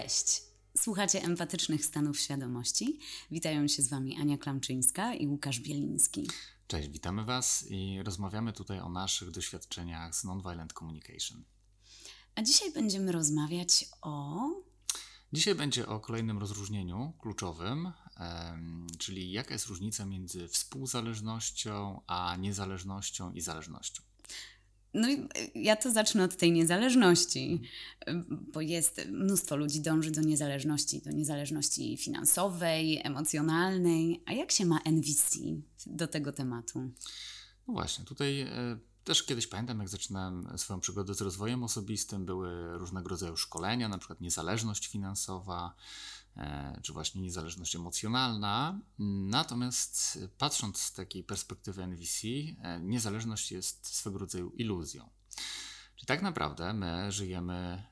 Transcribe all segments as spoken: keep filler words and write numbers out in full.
Cześć! Słuchacie Empatycznych Stanów Świadomości. Witają się z Wami Ania Klamczyńska i Łukasz Bieliński. Cześć, witamy Was i rozmawiamy tutaj o naszych doświadczeniach z Nonviolent Communication. A dzisiaj będziemy rozmawiać o... Dzisiaj będzie o kolejnym rozróżnieniu kluczowym, czyli jaka jest różnica między współzależnością a niezależnością i zależnością. No i ja to zacznę od tej niezależności, bo jest mnóstwo ludzi dąży do niezależności, do niezależności finansowej, emocjonalnej. A jak się ma N V C do tego tematu? No właśnie, tutaj też kiedyś pamiętam, jak zaczynałem swoją przygodę z rozwojem osobistym, były różnego rodzaju szkolenia, na przykład niezależność finansowa, czy właśnie niezależność emocjonalna. Natomiast patrząc z takiej perspektywy N V C, niezależność jest swego rodzaju iluzją. Czyli tak naprawdę my żyjemy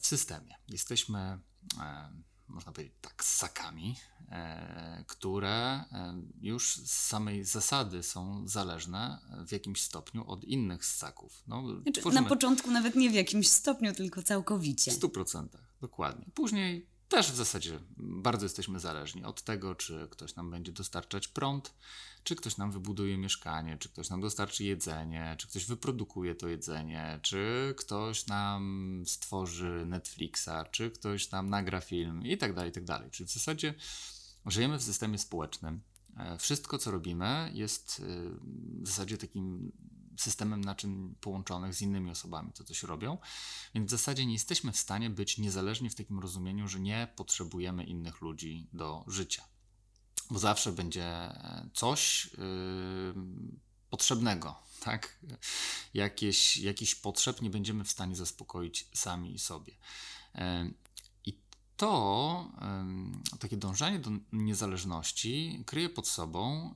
w systemie. Jesteśmy, można powiedzieć tak, ssakami, które już z samej zasady są zależne w jakimś stopniu od innych ssaków. No, znaczy, tworzymy... Na początku nawet nie w jakimś stopniu, tylko całkowicie. W stu procentach, dokładnie. Później też w zasadzie bardzo jesteśmy zależni od tego, czy ktoś nam będzie dostarczać prąd, czy ktoś nam wybuduje mieszkanie, czy ktoś nam dostarczy jedzenie, czy ktoś wyprodukuje to jedzenie, czy ktoś nam stworzy Netflixa, czy ktoś nam nagra film i tak dalej, i tak dalej. Czyli w zasadzie żyjemy w systemie społecznym. Wszystko, co robimy, jest w zasadzie takim systemem naczyń połączonych z innymi osobami, to coś robią, więc w zasadzie nie jesteśmy w stanie być niezależni w takim rozumieniu, że nie potrzebujemy innych ludzi do życia, bo zawsze będzie coś yy, potrzebnego, tak? Jakieś, jakiś potrzeb nie będziemy w stanie zaspokoić sami sobie. Yy. To takie dążenie do niezależności kryje pod sobą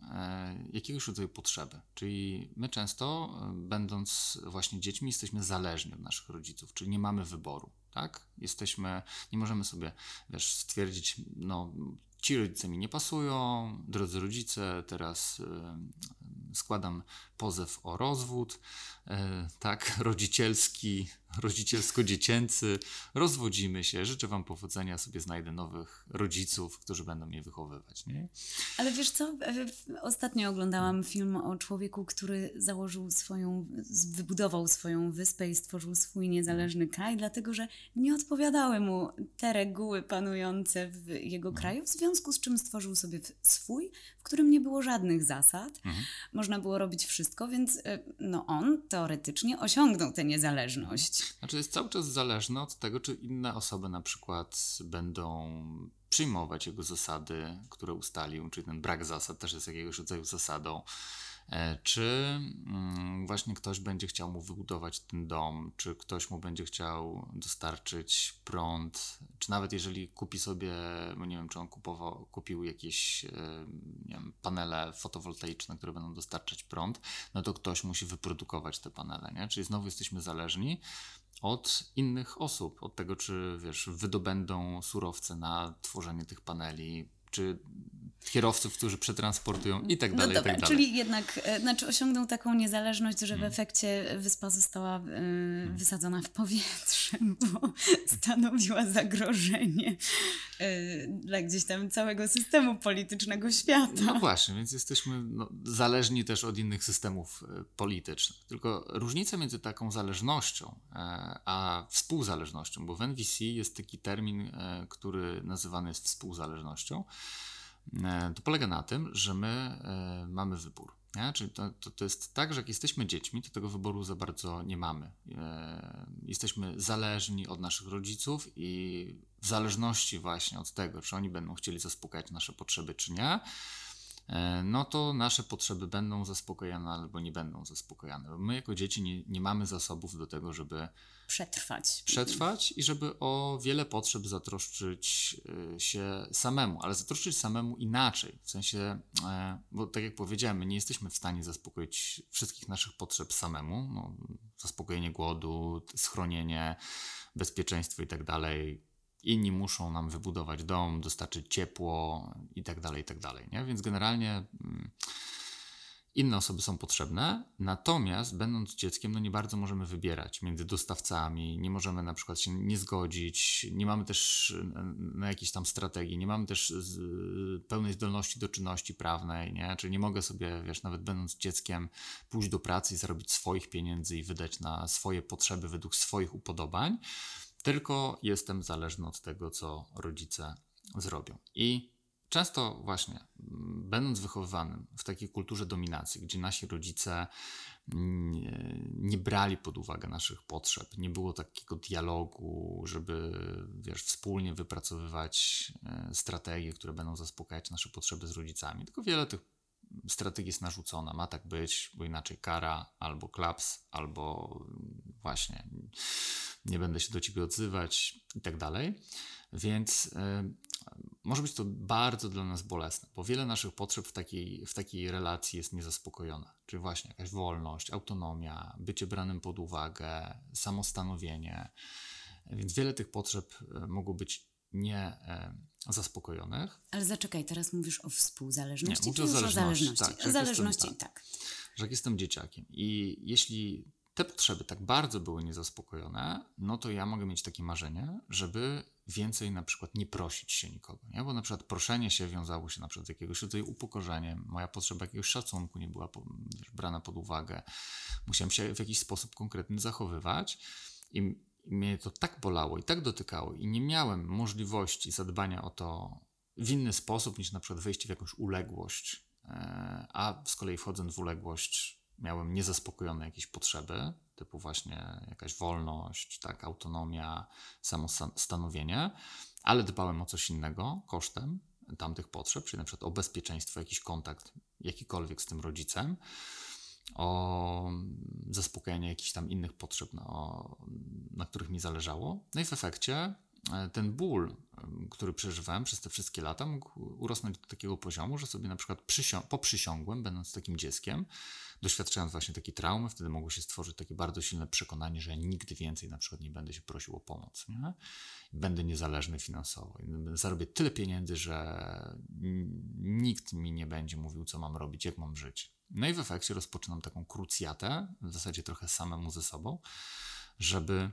jakiegoś rodzaju potrzeby. Czyli my często, będąc właśnie dziećmi, jesteśmy zależni od naszych rodziców, czyli nie mamy wyboru, tak? Jesteśmy, nie możemy sobie, wiesz, stwierdzić, no ci rodzice mi nie pasują, drodzy rodzice, teraz składam pozew o rozwód, tak, rodzicielski, rodzicielsko-dziecięcy, rozwodzimy się, życzę Wam powodzenia, sobie znajdę nowych rodziców, którzy będą mnie wychowywać, nie? Ale wiesz co, ostatnio oglądałam film o człowieku, który założył swoją, wybudował swoją wyspę i stworzył swój niezależny kraj, dlatego że nie odpowiadały mu te reguły panujące w jego kraju, w związku z czym stworzył sobie swój, w którym nie było żadnych zasad, mhm. można było robić wszystko, więc no on teoretycznie osiągnął tę niezależność. Znaczy jest cały czas zależny od tego, czy inne osoby na przykład będą przyjmować jego zasady, które ustalił, czyli ten brak zasad też jest jakiegoś rodzaju zasadą, czy właśnie ktoś będzie chciał mu wybudować ten dom, czy ktoś mu będzie chciał dostarczyć prąd, czy nawet jeżeli kupi sobie, nie wiem, czy on kupował, kupił jakieś nie wiem, panele fotowoltaiczne, które będą dostarczać prąd, no to ktoś musi wyprodukować te panele, nie? Czyli znowu jesteśmy zależni od innych osób, od tego, czy wiesz, wydobędą surowce na tworzenie tych paneli, czy kierowców, którzy przetransportują i tak dalej, no dobra, i tak dalej. Czyli jednak znaczy osiągnął taką niezależność, że hmm. w efekcie wyspa została y, hmm. wysadzona w powietrze, bo stanowiła zagrożenie y, dla gdzieś tam całego systemu politycznego świata. No właśnie, więc jesteśmy no, zależni też od innych systemów politycznych. Tylko różnica między taką zależnością a współzależnością, bo w N V C jest taki termin, który nazywany jest współzależnością, to polega na tym, że my y, mamy wybór. Nie? Czyli to, to, to jest tak, że jak jesteśmy dziećmi, to tego wyboru za bardzo nie mamy. Y, jesteśmy zależni od naszych rodziców i w zależności właśnie od tego, czy oni będą chcieli zaspokajać nasze potrzeby, czy nie, y, no to nasze potrzeby będą zaspokajane albo nie będą zaspokajane. Bo my jako dzieci nie, nie mamy zasobów do tego, żeby Przetrwać. Przetrwać i żeby o wiele potrzeb zatroszczyć się samemu, ale zatroszczyć samemu inaczej, w sensie, bo tak jak powiedziałem, my nie jesteśmy w stanie zaspokoić wszystkich naszych potrzeb samemu, no, zaspokojenie głodu, schronienie, bezpieczeństwo i tak dalej. Inni muszą nam wybudować dom, dostarczyć ciepło i tak dalej, i tak dalej, nie? Więc generalnie inne osoby są potrzebne, natomiast będąc dzieckiem, no nie bardzo możemy wybierać między dostawcami, nie możemy na przykład się nie zgodzić, nie mamy też na jakiejś tam strategii, nie mamy też pełnej zdolności do czynności prawnej, nie? Czyli nie mogę sobie, wiesz, nawet będąc dzieckiem pójść do pracy i zarobić swoich pieniędzy i wydać na swoje potrzeby według swoich upodobań, tylko jestem zależny od tego, co rodzice zrobią. I często właśnie, będąc wychowywanym w takiej kulturze dominacji, gdzie nasi rodzice nie, nie brali pod uwagę naszych potrzeb, nie było takiego dialogu, żeby, wiesz, wspólnie wypracowywać strategie, które będą zaspokajać nasze potrzeby z rodzicami, tylko wiele tych strategii jest narzucona, ma tak być, bo inaczej kara, albo klaps, albo właśnie nie będę się do ciebie odzywać i tak dalej. Więc yy, może być to bardzo dla nas bolesne, bo wiele naszych potrzeb w takiej, w takiej relacji jest niezaspokojone. Czyli właśnie jakaś wolność, autonomia, bycie branym pod uwagę, samostanowienie. Więc wiele tych potrzeb mogło być nie y, zaspokojonych. Ale zaczekaj, teraz mówisz o współzależności, nie, mówię czy o zależności? O zależności, tak. Zależności, jestem, tak, tak. Że jak jestem dzieciakiem i jeśli te potrzeby tak bardzo były niezaspokojone, no to ja mogę mieć takie marzenie, żeby więcej na przykład nie prosić się nikogo, nie? Bo na przykład proszenie się wiązało się na przykład z jakiegoś rodzaju upokorzeniem, moja potrzeba jakiegoś szacunku nie była po, wiesz, brana pod uwagę, musiałem się w jakiś sposób konkretny zachowywać i mnie to tak bolało i tak dotykało i nie miałem możliwości zadbania o to w inny sposób niż na przykład wejście w jakąś uległość, a z kolei wchodząc w uległość miałem niezaspokojone jakieś potrzeby, typu właśnie jakaś wolność, tak, autonomia, samostanowienie, ale dbałem o coś innego kosztem tamtych potrzeb, czyli na przykład o bezpieczeństwo, jakiś kontakt jakikolwiek z tym rodzicem, o zaspokajanie jakichś tam innych potrzeb, no, na których mi zależało. No i w efekcie ten ból, który przeżywałem przez te wszystkie lata, mógł urosnąć do takiego poziomu, że sobie na przykład przysią- poprzysiągłem, będąc takim dzieckiem, doświadczając właśnie takiej traumy, wtedy mogło się stworzyć takie bardzo silne przekonanie, że ja nigdy więcej na przykład nie będę się prosił o pomoc, nie? Będę niezależny finansowo, zarobię tyle pieniędzy, że nikt mi nie będzie mówił, co mam robić, jak mam żyć. No i w efekcie rozpoczynam taką krucjatę, w zasadzie trochę samemu ze sobą, żeby...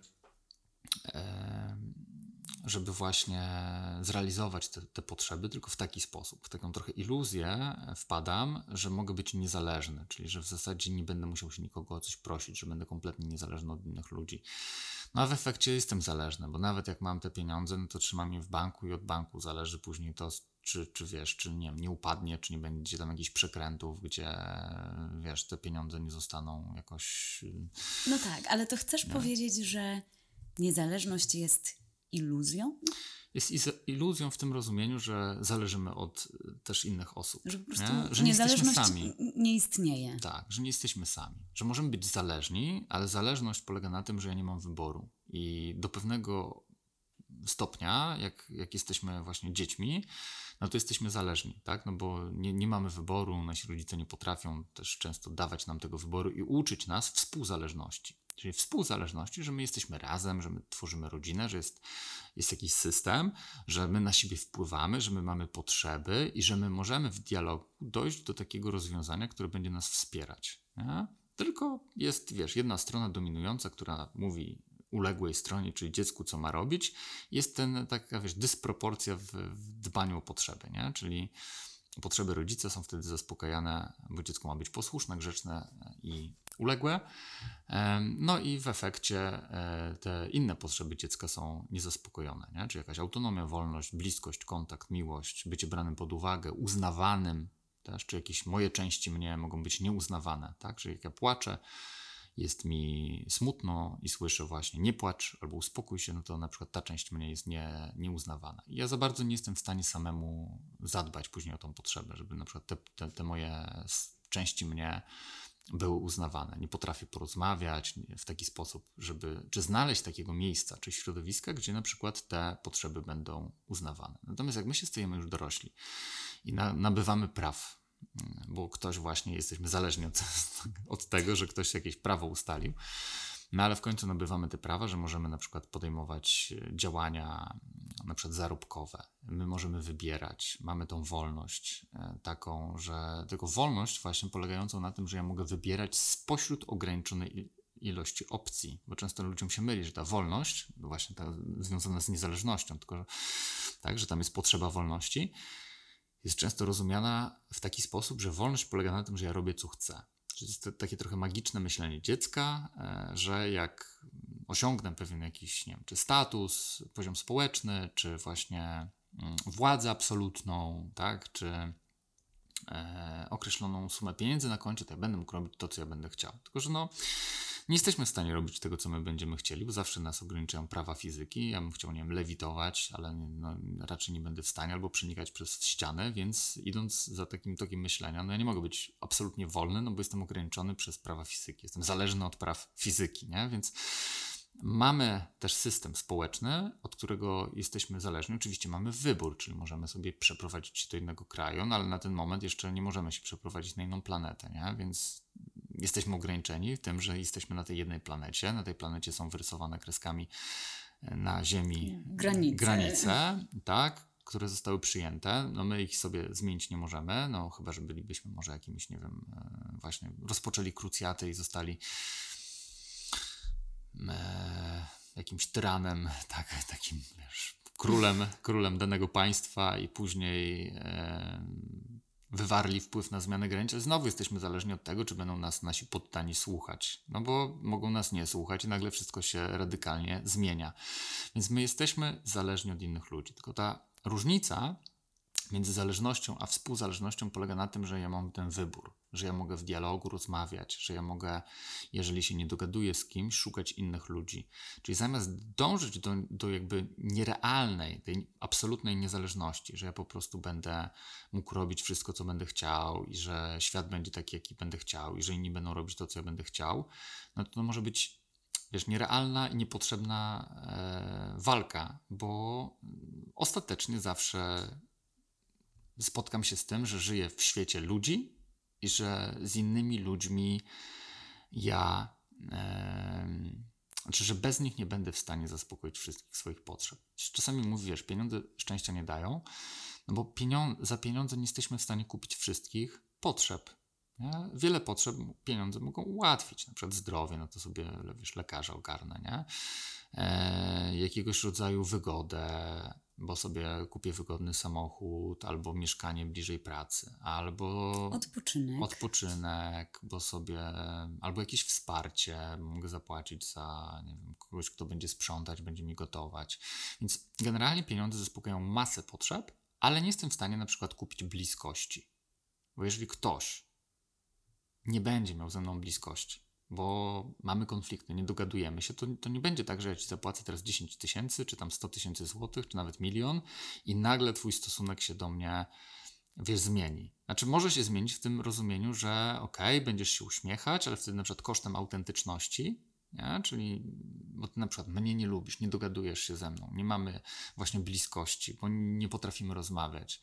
E- żeby właśnie zrealizować te, te potrzeby, tylko w taki sposób. W taką trochę iluzję wpadam, że mogę być niezależny, czyli że w zasadzie nie będę musiał się nikogo o coś prosić, że będę kompletnie niezależny od innych ludzi. No a w efekcie jestem zależny, bo nawet jak mam te pieniądze, no to trzymam je w banku i od banku zależy później to, czy, czy wiesz, czy nie, nie upadnie, czy nie będzie tam jakichś przekrętów, gdzie wiesz, te pieniądze nie zostaną jakoś... No tak, ale to chcesz nie. powiedzieć, że niezależność jest... iluzją? Jest iluzją w tym rozumieniu, że zależymy od też innych osób. Że po prostu nie? Że nie jesteśmy sami. Nie istnieje. Tak, że nie jesteśmy sami. Że możemy być zależni, ale zależność polega na tym, że ja nie mam wyboru. I do pewnego stopnia, jak, jak jesteśmy właśnie dziećmi, no to jesteśmy zależni, tak? No bo nie, nie mamy wyboru, nasi rodzice nie potrafią też często dawać nam tego wyboru i uczyć nas współzależności. Czyli współzależności, że my jesteśmy razem, że my tworzymy rodzinę, że jest, jest jakiś system, że my na siebie wpływamy, że my mamy potrzeby i że my możemy w dialogu dojść do takiego rozwiązania, które będzie nas wspierać. Nie? Tylko jest, wiesz, jedna strona dominująca, która mówi uległej stronie, czyli dziecku, co ma robić. Jest ten, taka, wiesz, dysproporcja w, w dbaniu o potrzeby, nie? Czyli potrzeby rodzica są wtedy zaspokajane, bo dziecko ma być posłuszne, grzeczne i uległe. No i w efekcie te inne potrzeby dziecka są niezaspokojone, nie? Czyli jakaś autonomia, wolność, bliskość, kontakt, miłość, bycie branym pod uwagę, uznawanym też, czy jakieś moje części mnie mogą być nieuznawane, tak? Czyli jak ja płaczę, jest mi smutno i słyszę właśnie nie płacz albo uspokój się, no to na przykład ta część mnie jest nie, nieuznawana. I ja za bardzo nie jestem w stanie samemu zadbać później o tą potrzebę, żeby na przykład te, te, te moje części mnie były uznawane. Nie potrafię porozmawiać w taki sposób, żeby, czy znaleźć takiego miejsca, czy środowiska, gdzie na przykład te potrzeby będą uznawane. Natomiast jak my się stajemy już dorośli i na, nabywamy praw, bo ktoś właśnie, jesteśmy zależni od, od tego, że ktoś jakieś prawo ustalił, no ale w końcu nabywamy te prawa, że możemy na przykład podejmować działania na przykład zarobkowe. My możemy wybierać, mamy tą wolność taką, że tylko wolność właśnie polegającą na tym, że ja mogę wybierać spośród ograniczonej ilości opcji, bo często ludziom się myli, że ta wolność, właśnie ta związana z niezależnością, tylko tak, że tam jest potrzeba wolności, jest często rozumiana w taki sposób, że wolność polega na tym, że ja robię co chcę. Czyli jest to takie trochę magiczne myślenie dziecka, że jak osiągnę pewien jakiś, nie wiem, czy status, poziom społeczny, czy właśnie władzę absolutną, tak, czy e, określoną sumę pieniędzy na koncie, to ja będę mógł robić to, co ja będę chciał. Tylko że no, nie jesteśmy w stanie robić tego, co my będziemy chcieli, bo zawsze nas ograniczają prawa fizyki. Ja bym chciał, nie wiem, lewitować, ale no, raczej nie będę w stanie, albo przenikać przez ścianę, więc idąc za takim tokiem myślenia, no ja nie mogę być absolutnie wolny, no bo jestem ograniczony przez prawa fizyki. Jestem zależny od praw fizyki, nie? Więc mamy też system społeczny, od którego jesteśmy zależni. Oczywiście mamy wybór, czyli możemy sobie przeprowadzić się do innego kraju, no ale na ten moment jeszcze nie możemy się przeprowadzić na inną planetę, nie? Więc jesteśmy ograniczeni w tym, że jesteśmy na tej jednej planecie. Na tej planecie są wyrysowane kreskami na Ziemi granice, granice tak, które zostały przyjęte. No my ich sobie zmienić nie możemy, no chyba że bylibyśmy może jakimiś, nie wiem, właśnie rozpoczęli krucjatę i zostali jakimś tyranem, tak, takim, wiesz, królem, królem danego państwa i później e, wywarli wpływ na zmianę granic, ale znowu jesteśmy zależni od tego, czy będą nas nasi poddani słuchać, no bo mogą nas nie słuchać i nagle wszystko się radykalnie zmienia. Więc my jesteśmy zależni od innych ludzi, tylko ta różnica między zależnością a współzależnością polega na tym, że ja mam ten wybór, że ja mogę w dialogu rozmawiać, że ja mogę, jeżeli się nie dogaduję z kimś, szukać innych ludzi. Czyli zamiast dążyć do, do jakby nierealnej, tej absolutnej niezależności, że ja po prostu będę mógł robić wszystko, co będę chciał i że świat będzie taki, jaki będę chciał i że inni będą robić to, co ja będę chciał, no to, to może być, wiesz, nierealna i niepotrzebna e, walka, bo ostatecznie zawsze spotkam się z tym, że żyję w świecie ludzi i że z innymi ludźmi ja, e, znaczy, że bez nich nie będę w stanie zaspokoić wszystkich swoich potrzeb. Czasami mówisz, pieniądze szczęścia nie dają, no bo pieniądze, za pieniądze nie jesteśmy w stanie kupić wszystkich potrzeb. Nie? Wiele potrzeb pieniądze mogą ułatwić, na przykład zdrowie, no to sobie, wiesz, lekarza ogarnę, nie? E, jakiegoś rodzaju wygodę, bo sobie kupię wygodny samochód, albo mieszkanie bliżej pracy, albo odpoczynek, odpoczynek bo sobie, albo jakieś wsparcie, mogę zapłacić za, nie wiem, kogoś, kto będzie sprzątać, będzie mi gotować. Więc generalnie pieniądze zaspokajają masę potrzeb, ale nie jestem w stanie na przykład kupić bliskości. Bo jeżeli ktoś nie będzie miał ze mną bliskości, bo mamy konflikty, nie dogadujemy się, to, to nie będzie tak, że ja ci zapłacę teraz dziesięć tysięcy, czy tam sto tysięcy złotych, czy nawet milion i nagle twój stosunek się do mnie, wiesz, zmieni. Znaczy może się zmienić w tym rozumieniu, że okej, okay, będziesz się uśmiechać, ale wtedy na przykład kosztem autentyczności, nie? Czyli bo ty na przykład mnie nie lubisz, nie dogadujesz się ze mną, nie mamy właśnie bliskości, bo nie potrafimy rozmawiać.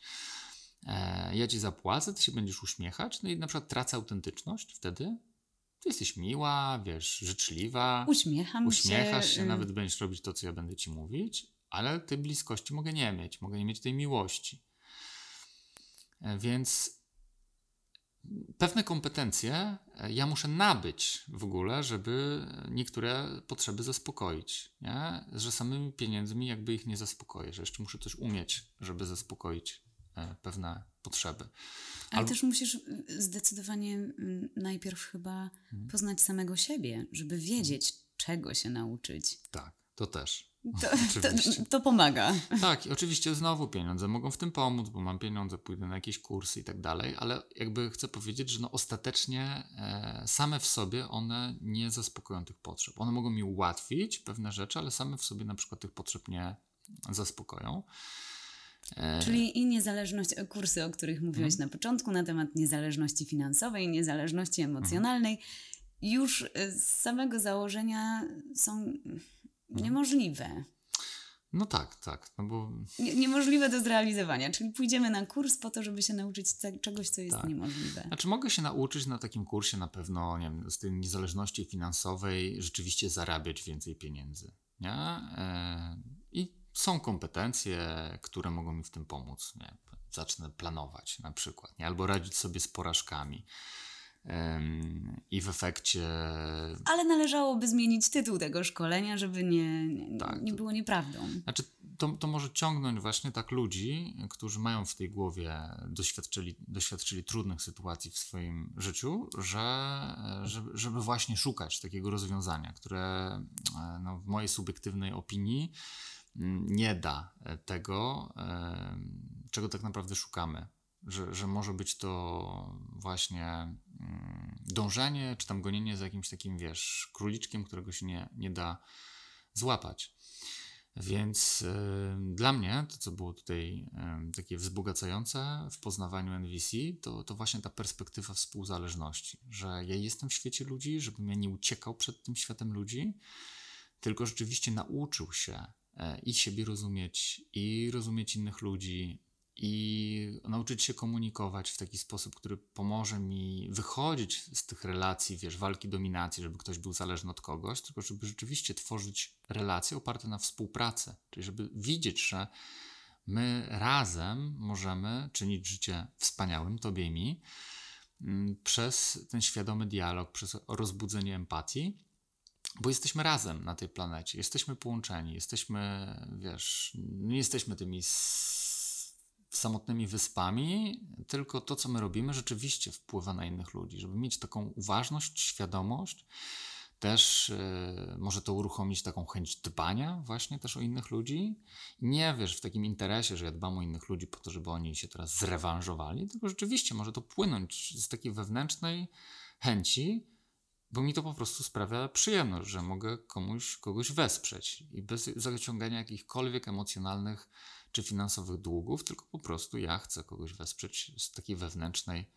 E, ja ci zapłacę, ty się będziesz uśmiechać, no i na przykład tracę autentyczność wtedy. Ty jesteś miła, wiesz, życzliwa, uśmiecham uśmiechasz się, się y- nawet będziesz robić to, co ja będę ci mówić, ale tej bliskości mogę nie mieć, mogę nie mieć tej miłości. Więc pewne kompetencje ja muszę nabyć w ogóle, żeby niektóre potrzeby zaspokoić, nie? Że samymi pieniędzmi jakby ich nie zaspokoję, że jeszcze muszę coś umieć, żeby zaspokoić pewne potrzeby. Ale Albo... też musisz zdecydowanie najpierw chyba hmm. poznać samego siebie, żeby wiedzieć, hmm. czego się nauczyć. Tak, to też. To, to, to pomaga. Tak, i oczywiście znowu pieniądze mogą w tym pomóc, bo mam pieniądze, pójdę na jakieś kursy i tak dalej, ale jakby chcę powiedzieć, że no ostatecznie same w sobie one nie zaspokoją tych potrzeb. One mogą mi ułatwić pewne rzeczy, ale same w sobie na przykład tych potrzeb nie zaspokoją. Czyli i niezależność, kursy, o których mówiłeś mm. na początku, na temat niezależności finansowej, niezależności emocjonalnej, mm. już z samego założenia są mm. niemożliwe. No tak, tak. No bo... Nie, niemożliwe do zrealizowania, czyli pójdziemy na kurs po to, żeby się nauczyć c- czegoś, co jest tak. niemożliwe. Znaczy mogę się nauczyć na takim kursie na pewno, nie wiem, z tej niezależności finansowej rzeczywiście zarabiać więcej pieniędzy, nie? Yy, I są kompetencje, które mogą mi w tym pomóc. Nie? Zacznę planować na przykład, nie? Albo radzić sobie z porażkami. I w efekcie... Ale należałoby zmienić tytuł tego szkolenia, żeby nie, nie, tak, nie było nieprawdą. Znaczy, to, to może ciągnąć właśnie tak ludzi, którzy mają w tej głowie, doświadczyli, doświadczyli trudnych sytuacji w swoim życiu, że, żeby, żeby właśnie szukać takiego rozwiązania, które no, w mojej subiektywnej opinii nie da tego, czego tak naprawdę szukamy. Że, że może być to właśnie dążenie, czy tam gonienie za jakimś takim, wiesz, króliczkiem, którego się nie, nie da złapać. Więc yy, dla mnie to, co było tutaj yy, takie wzbogacające w poznawaniu N V C, to, to właśnie ta perspektywa współzależności, że ja jestem w świecie ludzi, żebym ja nie uciekał przed tym światem ludzi, tylko rzeczywiście nauczył się yy, i siebie rozumieć, i rozumieć innych ludzi, i nauczyć się komunikować w taki sposób, który pomoże mi wychodzić z tych relacji, wiesz, walki, dominacji, żeby ktoś był zależny od kogoś, tylko żeby rzeczywiście tworzyć relacje oparte na współpracy, czyli żeby widzieć, że my razem możemy czynić życie wspaniałym, tobie i mi, przez ten świadomy dialog, przez rozbudzenie empatii, bo jesteśmy razem na tej planecie, jesteśmy połączeni, jesteśmy, wiesz, nie jesteśmy tymi samotnymi wyspami, tylko to, co my robimy, rzeczywiście wpływa na innych ludzi. Żeby mieć taką uważność, świadomość, też yy, może to uruchomić taką chęć dbania właśnie też o innych ludzi. Nie, wiesz, w takim interesie, że ja dbam o innych ludzi po to, żeby oni się teraz zrewanżowali, tylko rzeczywiście może to płynąć z takiej wewnętrznej chęci, bo mi to po prostu sprawia przyjemność, że mogę komuś, kogoś wesprzeć i bez zaciągania jakichkolwiek emocjonalnych czy finansowych długów, tylko po prostu ja chcę kogoś wesprzeć z takiej wewnętrznej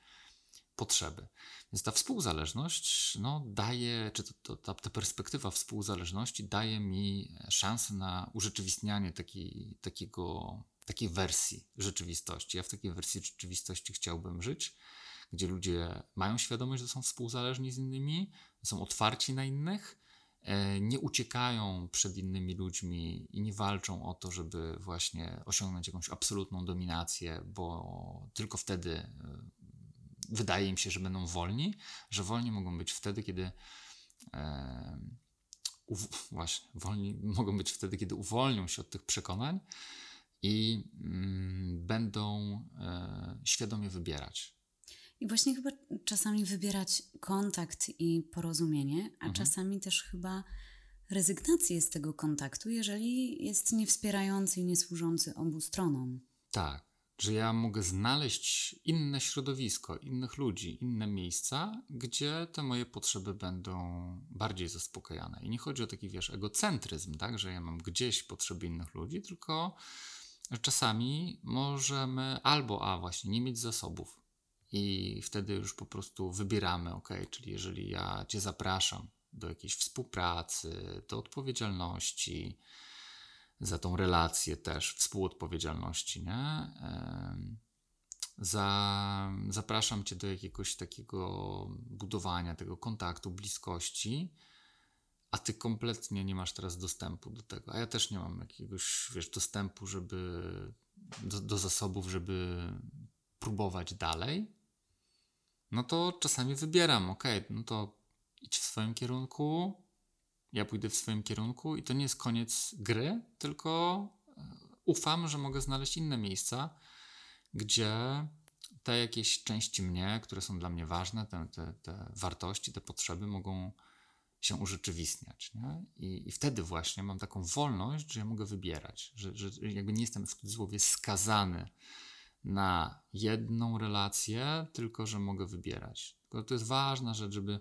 potrzeby. Więc ta współzależność, no, daje, czy to, to, ta, ta perspektywa współzależności daje mi szansę na urzeczywistnianie takiej, takiego, takiej wersji rzeczywistości. Ja w takiej wersji rzeczywistości chciałbym żyć, gdzie ludzie mają świadomość, że są współzależni z innymi, są otwarci na innych, nie uciekają przed innymi ludźmi i nie walczą o to, żeby właśnie osiągnąć jakąś absolutną dominację, bo tylko wtedy wydaje im się, że będą wolni, że wolni mogą być wtedy, kiedy właśnie wolni mogą być wtedy, kiedy uwolnią się od tych przekonań i będą świadomie wybierać. I właśnie chyba czasami wybierać kontakt i porozumienie, a mhm. czasami też chyba rezygnację z tego kontaktu, jeżeli jest niewspierający i niesłużący obu stronom. Tak, że ja mogę znaleźć inne środowisko, innych ludzi, inne miejsca, gdzie te moje potrzeby będą bardziej zaspokajane. I nie chodzi o taki, wiesz, egocentryzm, tak, że ja mam gdzieś potrzeby innych ludzi, tylko czasami możemy albo, a właśnie, nie mieć zasobów. I wtedy już po prostu wybieramy, ok, czyli jeżeli ja Cię zapraszam do jakiejś współpracy, do odpowiedzialności za tą relację też, współodpowiedzialności, nie? Za, zapraszam Cię do jakiegoś takiego budowania tego kontaktu, bliskości, a Ty kompletnie nie masz teraz dostępu do tego, a ja też nie mam jakiegoś, wiesz, dostępu, żeby do, do zasobów, żeby próbować dalej, no to czasami wybieram, ok, no to idź w swoim kierunku, ja pójdę w swoim kierunku i to nie jest koniec gry, tylko ufam, że mogę znaleźć inne miejsca, gdzie te jakieś części mnie, które są dla mnie ważne, te, te, te wartości, te potrzeby mogą się urzeczywistniać. Nie? I, I wtedy właśnie mam taką wolność, że ja mogę wybierać, że, że jakby nie jestem w cudzysłowie skazany na jedną relację, tylko że mogę wybierać. Tylko to jest ważna rzecz, żeby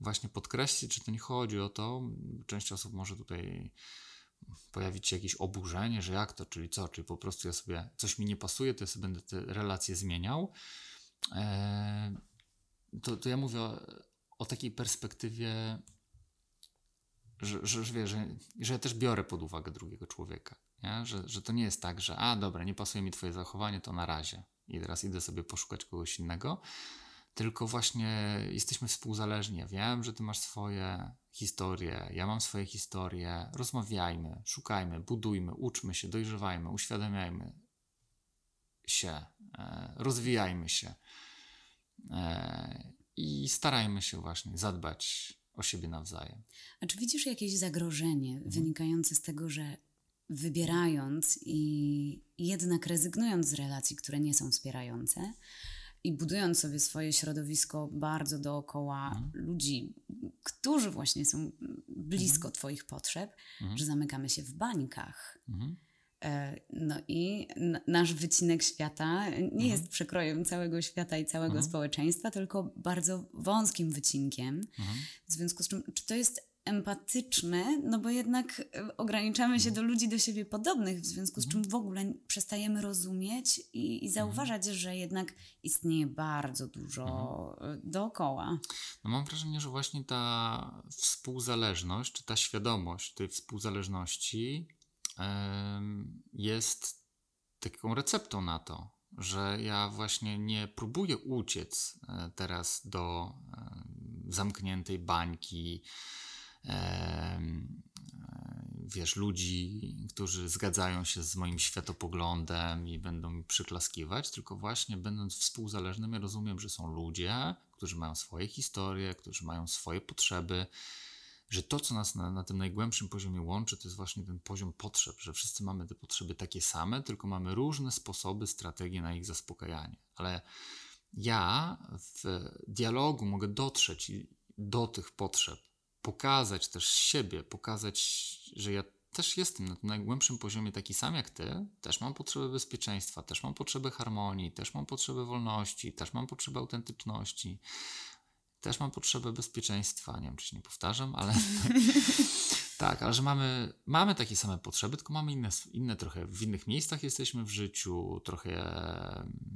właśnie podkreślić, czy to nie chodzi o to. Część osób może tutaj pojawić się jakieś oburzenie, że jak to, czyli co, czyli po prostu ja sobie, coś mi nie pasuje, to ja sobie będę te relacje zmieniał. Eee, to, to ja mówię o, o takiej perspektywie, że, że, że, że, że ja też biorę pod uwagę drugiego człowieka. Ja, że, że to nie jest tak, że a dobra, nie pasuje mi twoje zachowanie, to na razie i teraz idę sobie poszukać kogoś innego, tylko właśnie jesteśmy współzależni, ja wiem, że ty masz swoje, historię, ja mam swoje historie, rozmawiajmy, szukajmy, budujmy, uczmy się, dojrzewajmy, uświadamiajmy się, rozwijajmy się i starajmy się właśnie zadbać o siebie nawzajem. A czy widzisz jakieś zagrożenie mhm. wynikające z tego, że wybierając i jednak rezygnując z relacji, które nie są wspierające i budując sobie swoje środowisko bardzo dookoła mhm. ludzi, którzy właśnie są blisko mhm. twoich potrzeb, mhm. że zamykamy się w bańkach. Mhm. No i nasz wycinek świata nie mhm. jest przekrojem całego świata i całego mhm. społeczeństwa, tylko bardzo wąskim wycinkiem. Mhm. W związku z czym, czy to jest empatyczne? No bo jednak ograniczamy się mhm. do ludzi do siebie podobnych, w związku z czym w ogóle przestajemy rozumieć i, i zauważać, mhm. że jednak istnieje bardzo dużo mhm. dookoła. No mam wrażenie, że właśnie ta współzależność, czy ta świadomość tej współzależności jest taką receptą na to, że ja właśnie nie próbuję uciec teraz do zamkniętej bańki, wiesz, ludzi, którzy zgadzają się z moim światopoglądem i będą mi przyklaskiwać, tylko właśnie będąc współzależnym, ja rozumiem, że są ludzie, którzy mają swoje historie, którzy mają swoje potrzeby, że to, co nas na, na tym najgłębszym poziomie łączy, to jest właśnie ten poziom potrzeb, że wszyscy mamy te potrzeby takie same, tylko mamy różne sposoby, strategie na ich zaspokajanie. Ale ja w dialogu mogę dotrzeć do tych potrzeb, pokazać też siebie, pokazać, że ja też jestem na tym najgłębszym poziomie taki sam jak ty, też mam potrzebę bezpieczeństwa, też mam potrzebę harmonii, też mam potrzebę wolności, też mam potrzebę autentyczności, też mam potrzebę bezpieczeństwa, nie wiem, czy się nie powtarzam, ale tak, ale że mamy, mamy takie same potrzeby, tylko mamy inne, inne trochę, w innych miejscach jesteśmy w życiu, trochę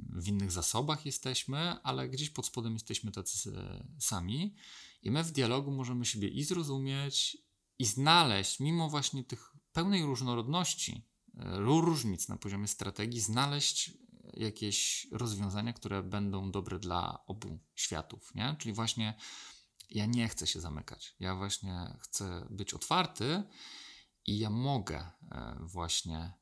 w innych zasobach jesteśmy, ale gdzieś pod spodem jesteśmy tacy sami i my w dialogu możemy siebie i zrozumieć, i znaleźć, mimo właśnie tych pełnej różnorodności, różnic na poziomie strategii, znaleźć jakieś rozwiązania, które będą dobre dla obu światów, nie? Czyli właśnie ja nie chcę się zamykać. Ja właśnie chcę być otwarty i ja mogę właśnie,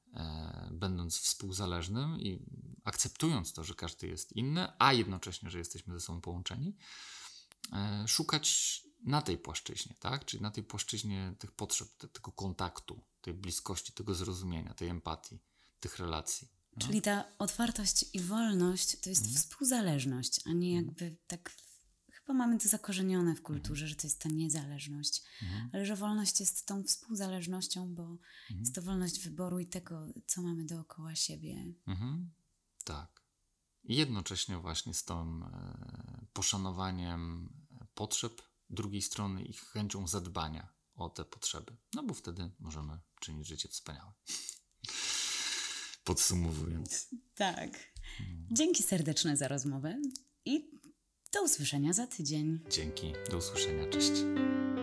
będąc współzależnym i akceptując to, że każdy jest inny, a jednocześnie, że jesteśmy ze sobą połączeni, szukać na tej płaszczyźnie, tak? Czyli na tej płaszczyźnie tych potrzeb, tego kontaktu, tej bliskości, tego zrozumienia, tej empatii, tych relacji. No. Czyli ta otwartość i wolność to jest mm. współzależność, a nie jakby tak, chyba mamy to zakorzenione w kulturze, mm. że to jest ta niezależność, mm. ale że wolność jest tą współzależnością, bo mm. jest to wolność wyboru i tego, co mamy dookoła siebie. Mm-hmm. Tak. I jednocześnie właśnie z tym e, poszanowaniem potrzeb drugiej strony i chęcią zadbania o te potrzeby, no bo wtedy możemy czynić życie wspaniałe. Podsumowując. Tak. Dzięki serdeczne za rozmowę i do usłyszenia za tydzień. Dzięki. Do usłyszenia. Cześć.